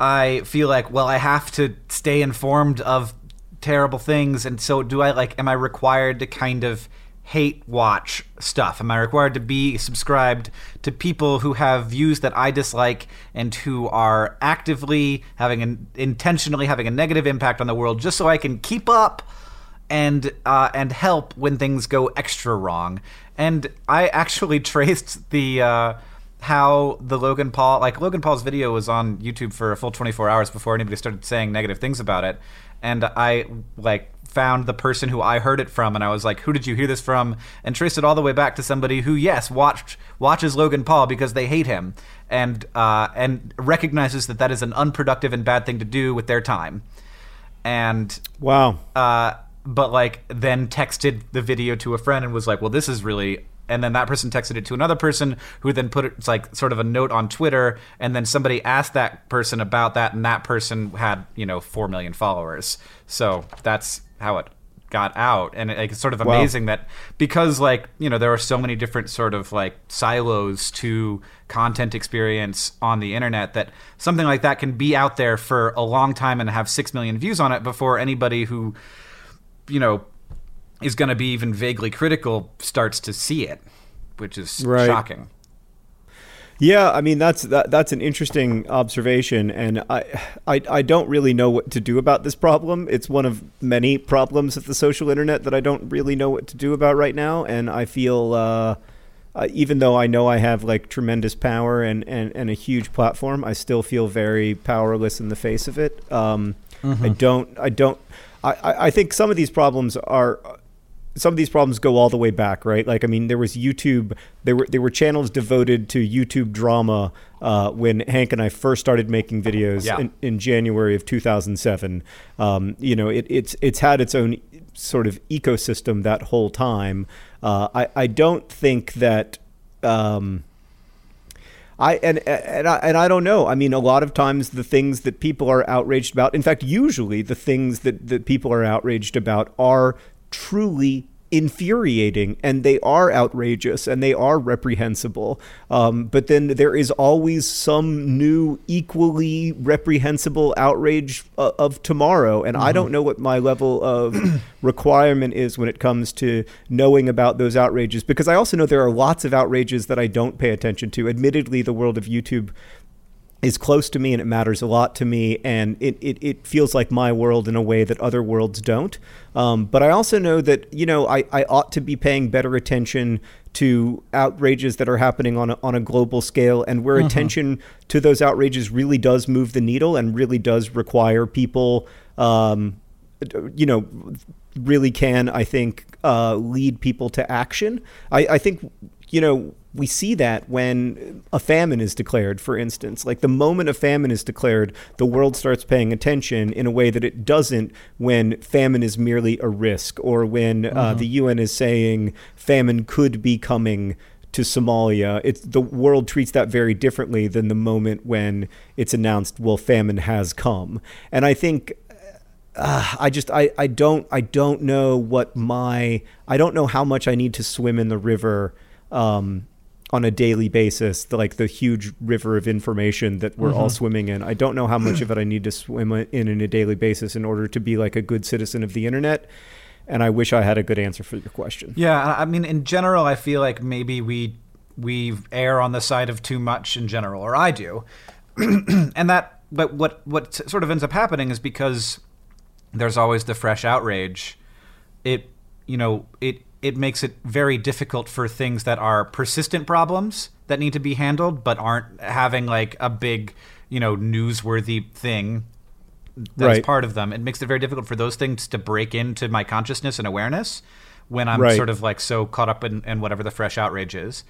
I feel like, well, I have to stay informed of terrible things. And so do I, like, am I required to kind of hate watch stuff? Am I required to be subscribed to people who have views that I dislike and who are actively having an intentionally having a negative impact on the world just so I can keep up and uh, and help when things go extra wrong? And I actually traced the uh, how the Logan Paul, like Logan Paul's video was on YouTube for a full twenty-four hours before anybody started saying negative things about it. And I like found the person who I heard it from, and I was like, who did you hear this from? And traced it all the way back to somebody who, yes, watched watches Logan Paul because they hate him, and uh, and recognizes that that is an unproductive and bad thing to do with their time. And wow. Uh, but like then texted the video to a friend and was like, well, this is really... And then that person texted it to another person who then put it, it's like sort of a note on Twitter, and then somebody asked that person about that, and that person had, you know, four million followers. So that's how it got out. And it, it's sort of amazing wow. that because, like, you know, there are so many different sort of like silos to content experience on the internet, that something like that can be out there for a long time and have six million views on it before anybody who, you know, is going to be even vaguely critical starts to see it, which is right. shocking. Yeah, I mean, that's that, that's an interesting observation, and I, I I don't really know what to do about this problem. It's one of many problems of the social internet that I don't really know what to do about right now, and I feel, uh, uh, even though I know I have like tremendous power and, and, and a huge platform, I still feel very powerless in the face of it. Um, mm-hmm. I don't, I don't, I, I think some of these problems are... Some of these problems go all the way back, right? Like, I mean, there was YouTube, there were there were channels devoted to YouTube drama uh, when Hank and I first started making videos yeah. in, in January of two thousand seven. Um, you know, it, it's it's had its own sort of ecosystem that whole time. Uh, I, I don't think that... Um, I and and I, and I don't know. I mean, a lot of times the things that people are outraged about, in fact, usually the things that, that people are outraged about are truly infuriating, and they are outrageous, and they are reprehensible. Um, but then there is always some new equally reprehensible outrage uh, of tomorrow. And mm-hmm. I don't know what my level of requirement is when it comes to knowing about those outrages, because I also know there are lots of outrages that I don't pay attention to. Admittedly, the world of YouTube is close to me, and it matters a lot to me, and it, it, it feels like my world in a way that other worlds don't. Um, but I also know that, you know, I, I ought to be paying better attention to outrages that are happening on a, on a global scale, and where uh-huh. attention to those outrages really does move the needle and really does require people, um, you know, really can, I think, uh, lead people to action. I, I think, you know, we see that when a famine is declared, for instance. Like, the moment a famine is declared, the world starts paying attention in a way that it doesn't when famine is merely a risk, or when uh-huh. uh, the U N is saying famine could be coming to Somalia. It's, the world treats that very differently than the moment when it's announced, well, famine has come. And I think... Uh, I just I, I don't I don't know what my I don't know how much I need to swim in the river um, on a daily basis, the, like the huge river of information that we're mm-hmm. all swimming in. I don't know how much of it I need to swim in on a daily basis in order to be like a good citizen of the internet. And I wish I had a good answer for your question. Yeah. I mean, in general, I feel like maybe we, we err on the side of too much in general, or I do. And that, but what, what sort of ends up happening is because there's always the fresh outrage. It, you know, it, it makes it very difficult for things that are persistent problems that need to be handled, but aren't having like a big, you know, newsworthy thing that's right. part of them. It makes it very difficult for those things to break into my consciousness and awareness when I'm right. sort of like so caught up in, in whatever the fresh outrage is.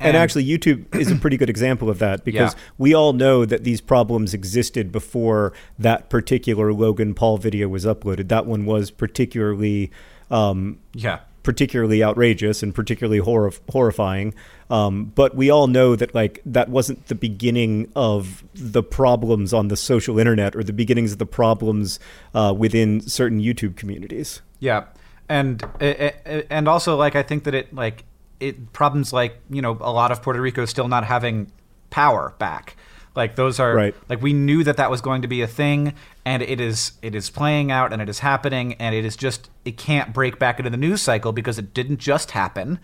And, and actually, YouTube is a pretty good example of that, because yeah. we all know that these problems existed before that particular Logan Paul video was uploaded. That one was particularly... Um, yeah. particularly outrageous and particularly hor- horrifying. Um, but we all know that like that wasn't the beginning of the problems on the social internet or the beginnings of the problems uh, within certain YouTube communities. Yeah. And, and also like, I think that it like it problems like, you know, a lot of Puerto Rico still not having power back. Like those are right. like, we knew that that was going to be a thing, and it is, it is playing out, and it is happening, and it is just, it can't break back into the news cycle because it didn't just happen.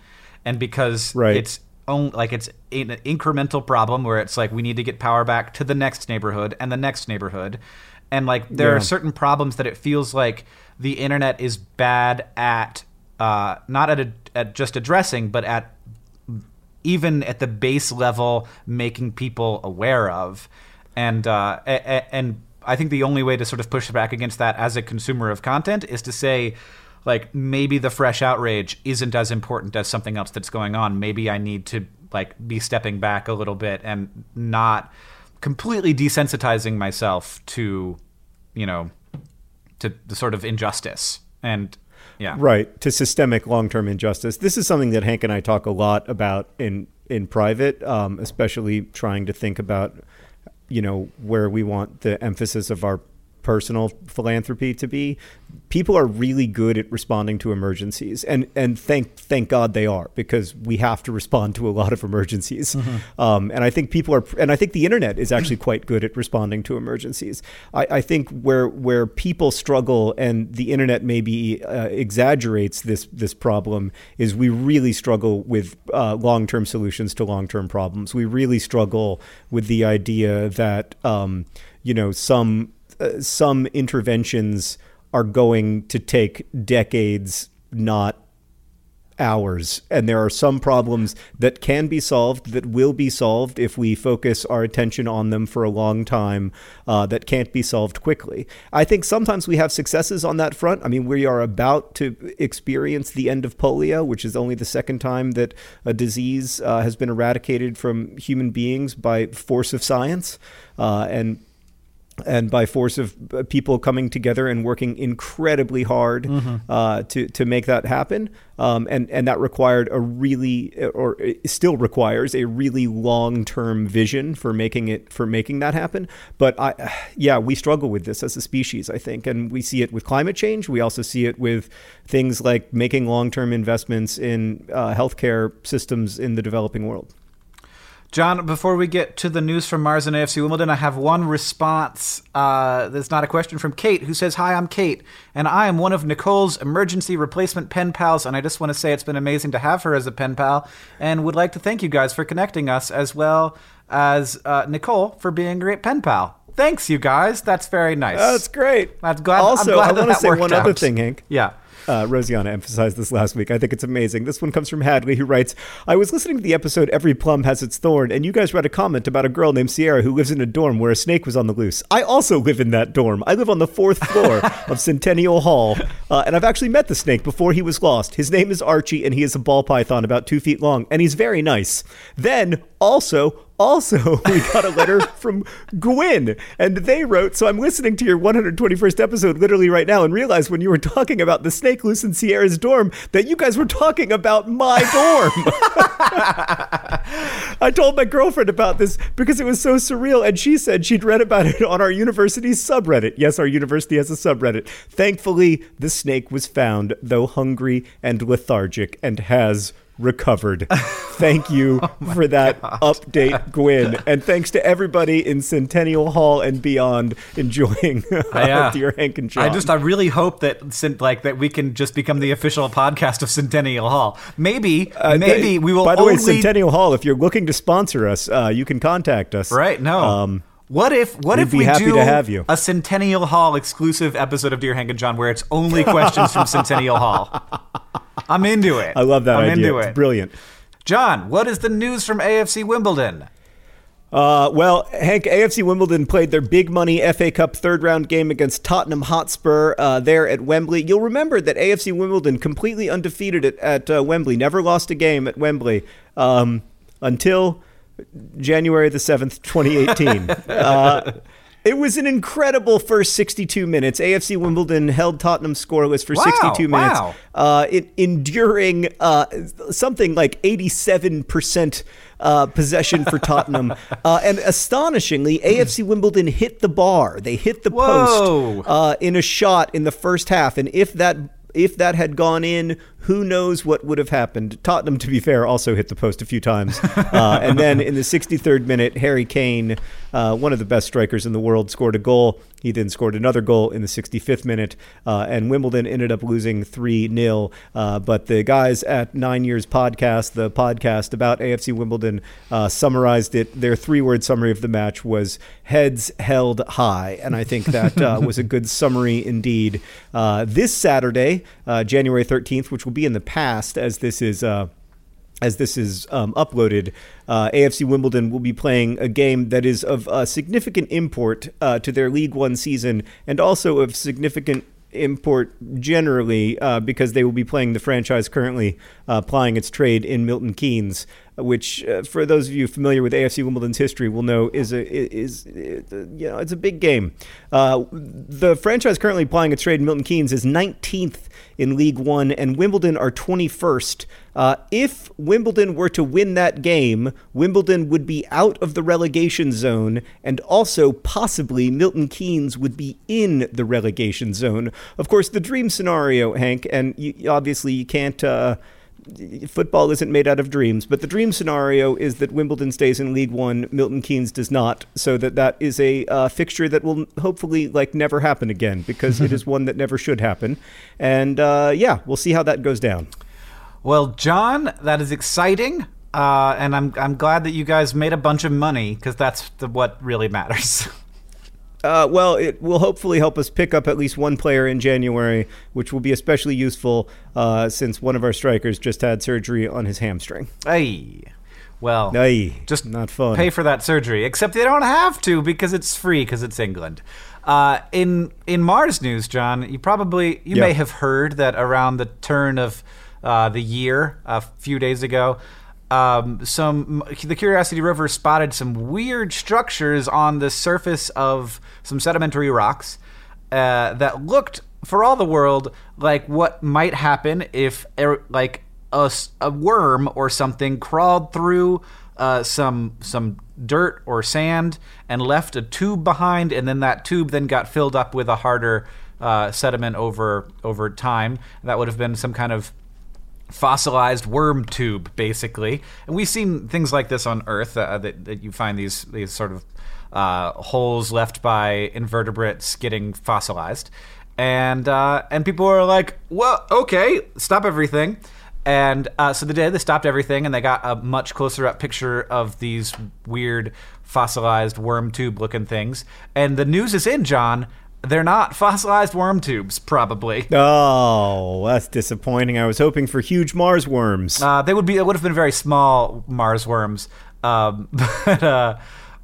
And because right. it's only like, it's an incremental problem where it's like, we need to get power back to the next neighborhood and the next neighborhood. And like, there yeah. are certain problems that it feels like the internet is bad at, uh, not at, a, at just addressing, but at, even at the base level, making people aware of. And uh, and I think the only way to sort of push back against that as a consumer of content is to say, like, maybe the fresh outrage isn't as important as something else that's going on. Maybe I need to, like, be stepping back a little bit and not completely desensitizing myself to, you know, to the sort of injustice. And... Yeah. Right. To systemic long-term injustice. This is something that Hank and I talk a lot about in, in private, um, especially trying to think about, you know, where we want the emphasis of our personal philanthropy to be. People are really good at responding to emergencies, and, and thank, thank God they are, because we have to respond to a lot of emergencies. Mm-hmm. Um, and I think people are, and I think the internet is actually quite good at responding to emergencies. I, I think where, where people struggle, and the internet maybe uh, exaggerates this, this problem, is we really struggle with uh, long-term solutions to long-term problems. We really struggle with the idea that, um, you know, some, Uh, some interventions are going to take decades, not hours. And there are some problems that can be solved, that will be solved if we focus our attention on them for a long time, uh, that can't be solved quickly. I think sometimes we have successes on that front. I mean, we are about to experience the end of polio, which is only the second time that a disease uh, has been eradicated from human beings by force of science. Uh, and And by force of people coming together and working incredibly hard mm-hmm. uh, to to make that happen, um, and and that required a really, or it still requires a really long term vision for making it for making that happen. But I, yeah, we struggle with this as a species, I think, and we see it with climate change. We also see it with things like making long term investments in uh, healthcare systems in the developing world. John, before we get to the news from Mars and A F C Wimbledon, I have one response uh, that's not a question, from Kate, who says, "Hi, I'm Kate, and I am one of Nicole's emergency replacement pen pals, and I just want to say it's been amazing to have her as a pen pal, and would like to thank you guys for connecting us, as well as uh, Nicole for being a great pen pal." Thanks, you guys. That's very nice. That's great. I'm glad, also, I'm glad I that want to that say one out. Other thing, Hank. Yeah. Uh, Rosianna emphasized this last week. I think it's amazing. This one comes from Hadley, who writes, "I was listening to the episode Every Plum Has Its Thorn, and you guys read a comment about a girl named Sierra who lives in a dorm where a snake was on the loose. I also live in that dorm. I live on the fourth floor of Centennial Hall, uh, and I've actually met the snake before he was lost. His name is Archie, and he is a ball python about two feet long, and he's very nice. Then, also... Also, we got a letter from Gwyn, and they wrote, so I'm listening to your one hundred twenty-first episode literally right now and realized when you were talking about the snake loose in Sierra's dorm that you guys were talking about my dorm." I told my girlfriend about this because it was so surreal, and she said she'd read about it on our university's subreddit. Yes, our university has a subreddit. Thankfully, the snake was found, though hungry and lethargic, and has recovered. Thank you oh for that God. update, Gwyn. And thanks to everybody in Centennial Hall and beyond enjoying uh, I, uh, Dear Hank and John. I just, I really hope that like that we can just become the official podcast of Centennial Hall. Maybe, uh, maybe they, we will. By the only... way, Centennial Hall, if you're looking to sponsor us, uh, you can contact us. Right? No. Um, What if what We'd if we do a Centennial Hall exclusive episode of Dear Hank and John where it's only questions from Centennial Hall? I'm into it. I love that I'm idea. Into it. It's brilliant. John, what is the news from A F C Wimbledon? Uh, well, Hank, A F C Wimbledon played their big money F A Cup third round game against Tottenham Hotspur uh, there at Wembley. You'll remember that A F C Wimbledon completely undefeated at, at uh, Wembley, never lost a game at Wembley um, until... January the seventh, twenty eighteen. uh, it was an incredible first sixty-two minutes. A F C Wimbledon held Tottenham scoreless for wow, sixty-two minutes, wow. uh, it, enduring uh, something like eighty-seven percent uh, possession for Tottenham. uh, and astonishingly, A F C Wimbledon hit the bar. They hit the Whoa. post uh, in a shot in the first half. And if that If that had gone in, who knows what would have happened. Tottenham, to be fair, also hit the post a few times. Uh, and then in the sixty-third minute, Harry Kane, uh, one of the best strikers in the world, scored a goal. He then scored another goal in the sixty-fifth minute. Uh, and Wimbledon ended up losing three nil. Uh, but the guys at nine Years Podcast, the podcast about A F C Wimbledon, uh, summarized it. Their three-word summary of the match was heads held high. And I think that uh, was a good summary indeed. Uh, this Saturday... Uh, January thirteenth, which will be in the past as this is uh, as this is um, uploaded, uh, A F C Wimbledon will be playing a game that is of uh, significant import uh, to their League One season and also of significant import generally uh, because they will be playing the franchise currently uh, plying its trade in Milton Keynes, which uh, for those of you familiar with A F C Wimbledon's history will know is a is, is uh, you know it's a big game. Uh, the franchise currently plying its trade in Milton Keynes is nineteenth in League One, and Wimbledon are twenty-first. Uh, if Wimbledon were to win that game, Wimbledon would be out of the relegation zone, and also possibly Milton Keynes would be in the relegation zone. Of course, the dream scenario, Hank, and you, obviously you can't... Uh, Football isn't made out of dreams, but the dream scenario is that Wimbledon stays in League One, Milton Keynes does not, so that that is a uh, fixture that will hopefully like never happen again because it is one that never should happen. And uh, yeah, we'll see how that goes down. Well, John, that is exciting. Uh, and I'm, I'm glad that you guys made a bunch of money because that's the, what really matters. Uh, well, it will hopefully help us pick up at least one player in January, which will be especially useful uh, since one of our strikers just had surgery on his hamstring. Aye. Well, Aye. just not fun. Pay for that surgery, except they don't have to because it's free because it's England. Uh, in in Mars news, John, you probably, you yeah. may have heard that around the turn of uh, the year, a few days ago, Um, some the Curiosity River spotted some weird structures on the surface of some sedimentary rocks uh, that looked, for all the world, like what might happen if like a, a worm or something crawled through uh, some some dirt or sand and left a tube behind, and then that tube then got filled up with a harder uh, sediment over over time. That would have been some kind of fossilized worm tube, basically. And we've seen things like this on Earth, uh, that, that you find these these sort of uh, holes left by invertebrates getting fossilized. And uh, and people are like, well, okay, stop everything. And uh, so the day they stopped everything and they got a much closer up picture of these weird fossilized worm tube looking things. And the news is in, John. They're not fossilized worm tubes, probably. Oh, that's disappointing. I was hoping for huge Mars worms. Uh, they would be. It would have been very small Mars worms. Um, but uh,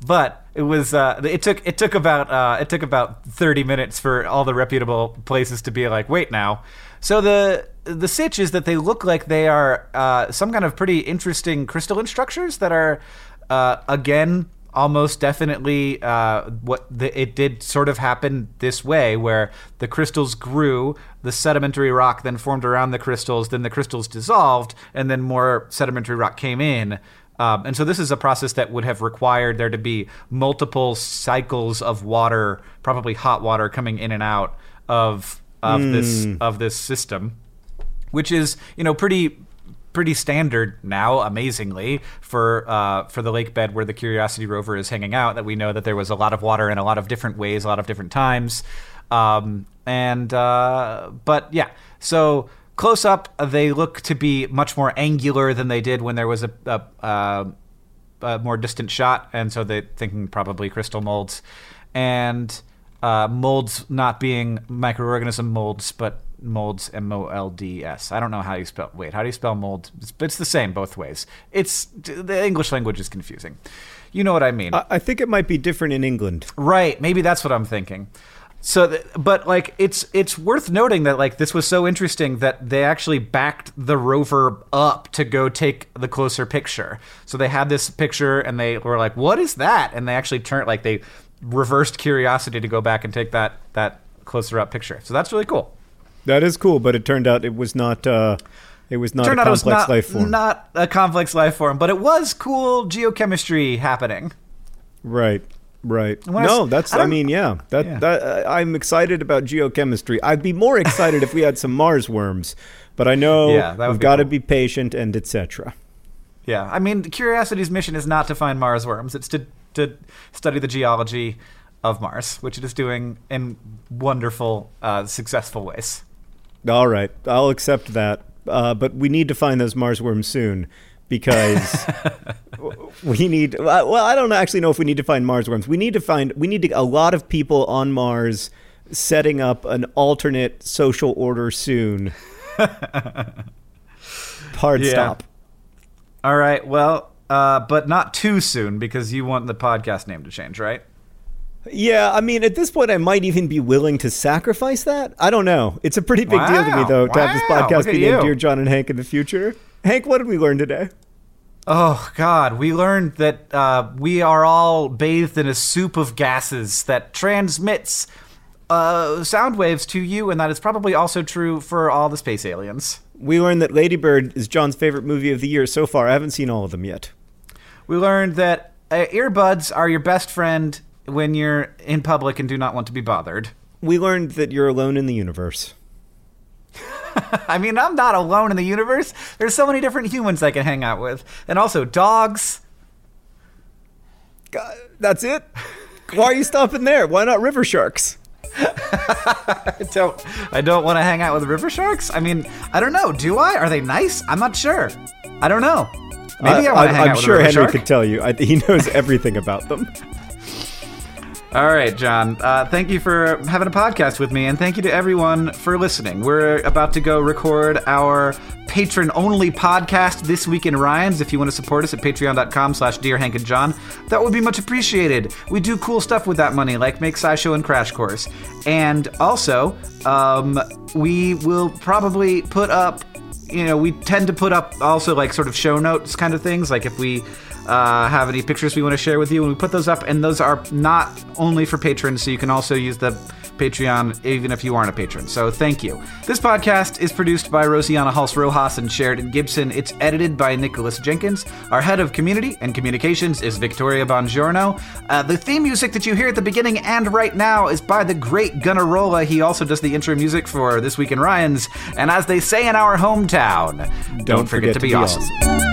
but it was. Uh, it took. It took about. Uh, it took about thirty minutes for all the reputable places to be like, wait now. So the the sitch is that they look like they are uh, some kind of pretty interesting crystalline structures that are uh, again. almost definitely uh, what the, it did sort of happen this way, where the crystals grew, the sedimentary rock then formed around the crystals, then the crystals dissolved, and then more sedimentary rock came in. Um, and so this is a process that would have required there to be multiple cycles of water, probably hot water, coming in and out of of mm. this of this system, which is, you know, pretty pretty standard now, amazingly, for uh, for the lake bed where the Curiosity rover is hanging out, that we know that there was a lot of water in a lot of different ways, a lot of different times. Um, and uh, but yeah, so close up, they look to be much more angular than they did when there was a, a, a, a more distant shot. And so they're thinking probably crystal molds and uh, molds not being microorganism molds, but molds, M O L D S. I don't know how you spell... Wait, how do you spell mold? It's, it's the same both ways. It's... The English language is confusing. You know what I mean. Uh, I think it might be different in England. Right. Maybe that's what I'm thinking. So, th- but, like, it's it's worth noting that, like, this was so interesting that they actually backed the rover up to go take the closer picture. So they had this picture, and they were like, what is that? And they actually turned... Like, they reversed Curiosity to go back and take that that closer up picture. So that's really cool. That is cool, but it turned out it was not. Uh, it was not a complex not, life form. Not a complex life form, but it was cool geochemistry happening. Right, right. When no, I, that's. I, I mean, yeah. That. Yeah. that uh, I'm excited about geochemistry. I'd be more excited if we had some Mars worms, but I know yeah, we've got to cool. be patient and et cetera. Yeah, I mean, Curiosity's mission is not to find Mars worms; it's to to study the geology of Mars, which it is doing in wonderful, uh, successful ways. All right, I'll accept that. Uh, but we need to find those Mars worms soon, because we need... Well, I don't actually know if we need to find Mars worms. We need to find... We need to, a lot of people on Mars setting up an alternate social order soon. Hard yeah. stop. All right, well, uh, but not too soon, because you want the podcast name to change, right? Yeah, I mean, at this point, I might even be willing to sacrifice that. I don't know. It's a pretty big wow, deal to me, though, to wow, have this podcast be named Dear John and Hank in the future. Hank, what did we learn today? Oh, God. We learned that uh, we are all bathed in a soup of gases that transmits uh, sound waves to you, and that is probably also true for all the space aliens. We learned that Lady Bird is John's favorite movie of the year so far. I haven't seen all of them yet. We learned that uh, earbuds are your best friend when you're in public and do not want to be bothered. We learned that you're alone in the universe. I mean, I'm not alone in the universe. There's so many different humans I can hang out with. And also dogs. God, that's it? Why are you stopping there? Why not river sharks? I don't, I don't want to hang out with river sharks. I mean, I don't know. Do I? Are they nice? I'm not sure. I don't know. Maybe I, I want to hang I'm out sure with a river Henry shark. I'm sure Henry could tell you. I, he knows everything about them. All right, John. Uh, thank you for having a podcast with me, and thank you to everyone for listening. We're about to go record our patron-only podcast, This Week in Rhymes. If you want to support us at patreon.com slash Dear Hank and John, that would be much appreciated. We do cool stuff with that money, like make SciShow and Crash Course. And also, um, we will probably put up, you know, we tend to put up also like sort of show notes kind of things, like if we... Uh, have any pictures we want to share with you, and we put those up, and those are not only for patrons, so you can also use the Patreon even if you aren't a patron. So thank you. This podcast is produced by Rosianna Hulse-Rojas and Sheridan Gibson. It's edited by Nicholas Jenkins. Our head of community and communications is Victoria Bongiorno. Uh, the theme music that you hear at the beginning and right now is by the great Gunnarola. He also does the intro music for This Week in Ryan's. And as they say in our hometown, don't, don't forget, forget to be awesome. awesome.